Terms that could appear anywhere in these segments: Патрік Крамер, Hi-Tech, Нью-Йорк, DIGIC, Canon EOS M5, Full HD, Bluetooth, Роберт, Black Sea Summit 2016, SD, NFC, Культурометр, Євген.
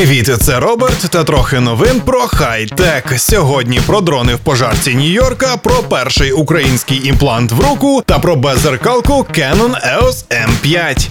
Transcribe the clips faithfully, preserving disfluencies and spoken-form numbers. Привіт, це Роберт та трохи новин про хай-тек. Сьогодні про дрони в пожарці Нью-Йорка, про перший український імплант в руку та про беззеркалку Canon і о ес ем п'ять.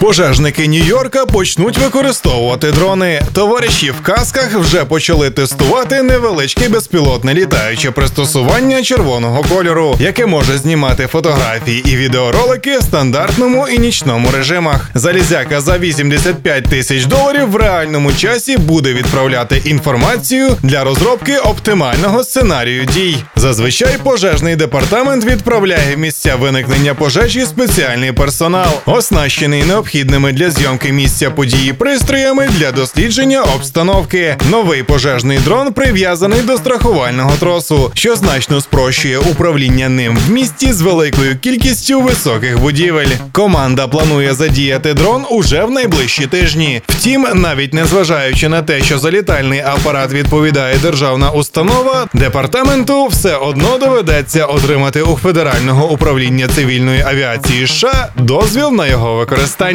Пожежники Нью-Йорка почнуть використовувати дрони. Товариші в касках вже почали тестувати невеличке безпілотне літаюче пристосування червоного кольору, яке може знімати фотографії і відеоролики в стандартному і нічному режимах. Залізяка за вісімдесят п'ять тисяч доларів в реальному часі буде відправляти інформацію для розробки оптимального сценарію дій. Зазвичай пожежний департамент відправляє в місця виникнення пожежі спеціальний персонал, оснащений необхідними для зйомки місця події пристроями для дослідження обстановки. Новий пожежний дрон прив'язаний до страхувального тросу, що значно спрощує управління ним в місті з великою кількістю високих будівель. Команда планує задіяти дрон уже в найближчі тижні. Втім, навіть незважаючи на те, що за літальний апарат відповідає державна установа, департаменту все одно доведеться отримати у Федерального управління цивільної авіації США дозвіл на його використання.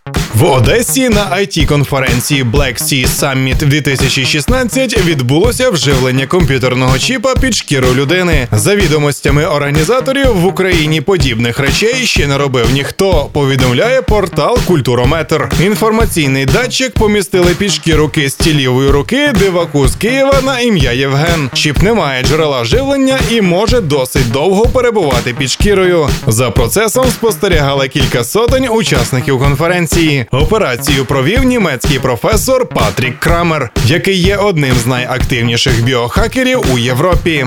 В Одесі на ай ті-конференції Black Sea Summit дві тисячі шістнадцять відбулося вживлення комп'ютерного чіпа під шкіру людини. За відомостями організаторів, в Україні подібних речей ще не робив ніхто, повідомляє портал «Культурометр». Інформаційний датчик помістили під шкіру кисті лівої руки диваку з Києва на ім'я Євген. Чіп не має джерела живлення і може досить довго перебувати під шкірою. За процесом спостерігали кілька сотень учасників конференції. Операцію провів німецький професор Патрік Крамер, який є одним з найактивніших біохакерів у Європі.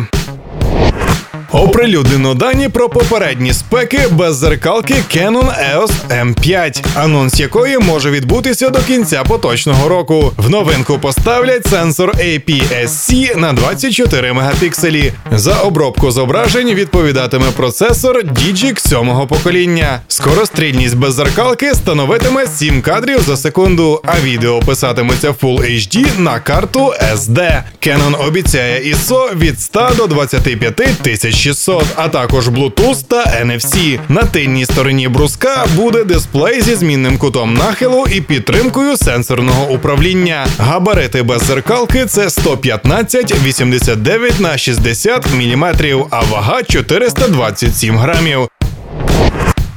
Оприлюднено дані про попередні спеки беззеркалки Canon і о ес ем п'ять, анонс якої може відбутися до кінця поточного року. В новинку поставлять сенсор ей пі ес-C на двадцять чотири мегапікселі. За обробку зображень відповідатиме процесор DiGIC сьомого покоління. Скорострільність беззеркалки становитиме сім кадрів за секунду, а відео писатиметься Full ейч ді на карту ес ді. Canon обіцяє ай ес о від ста до двадцяти п'яти тисяч шістсот, а також Bluetooth та ен еф сі. На тильній стороні бруска буде дисплей зі змінним кутом нахилу і підтримкою сенсорного управління. Габарити беззеркалки – це сто п'ятнадцять, вісімдесят дев'ять на шістдесят міліметрів, а вага – чотириста двадцять сім грамів.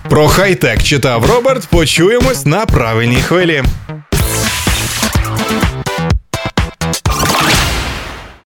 Про хай-тек читав Роберт, почуємось на правильній хвилі.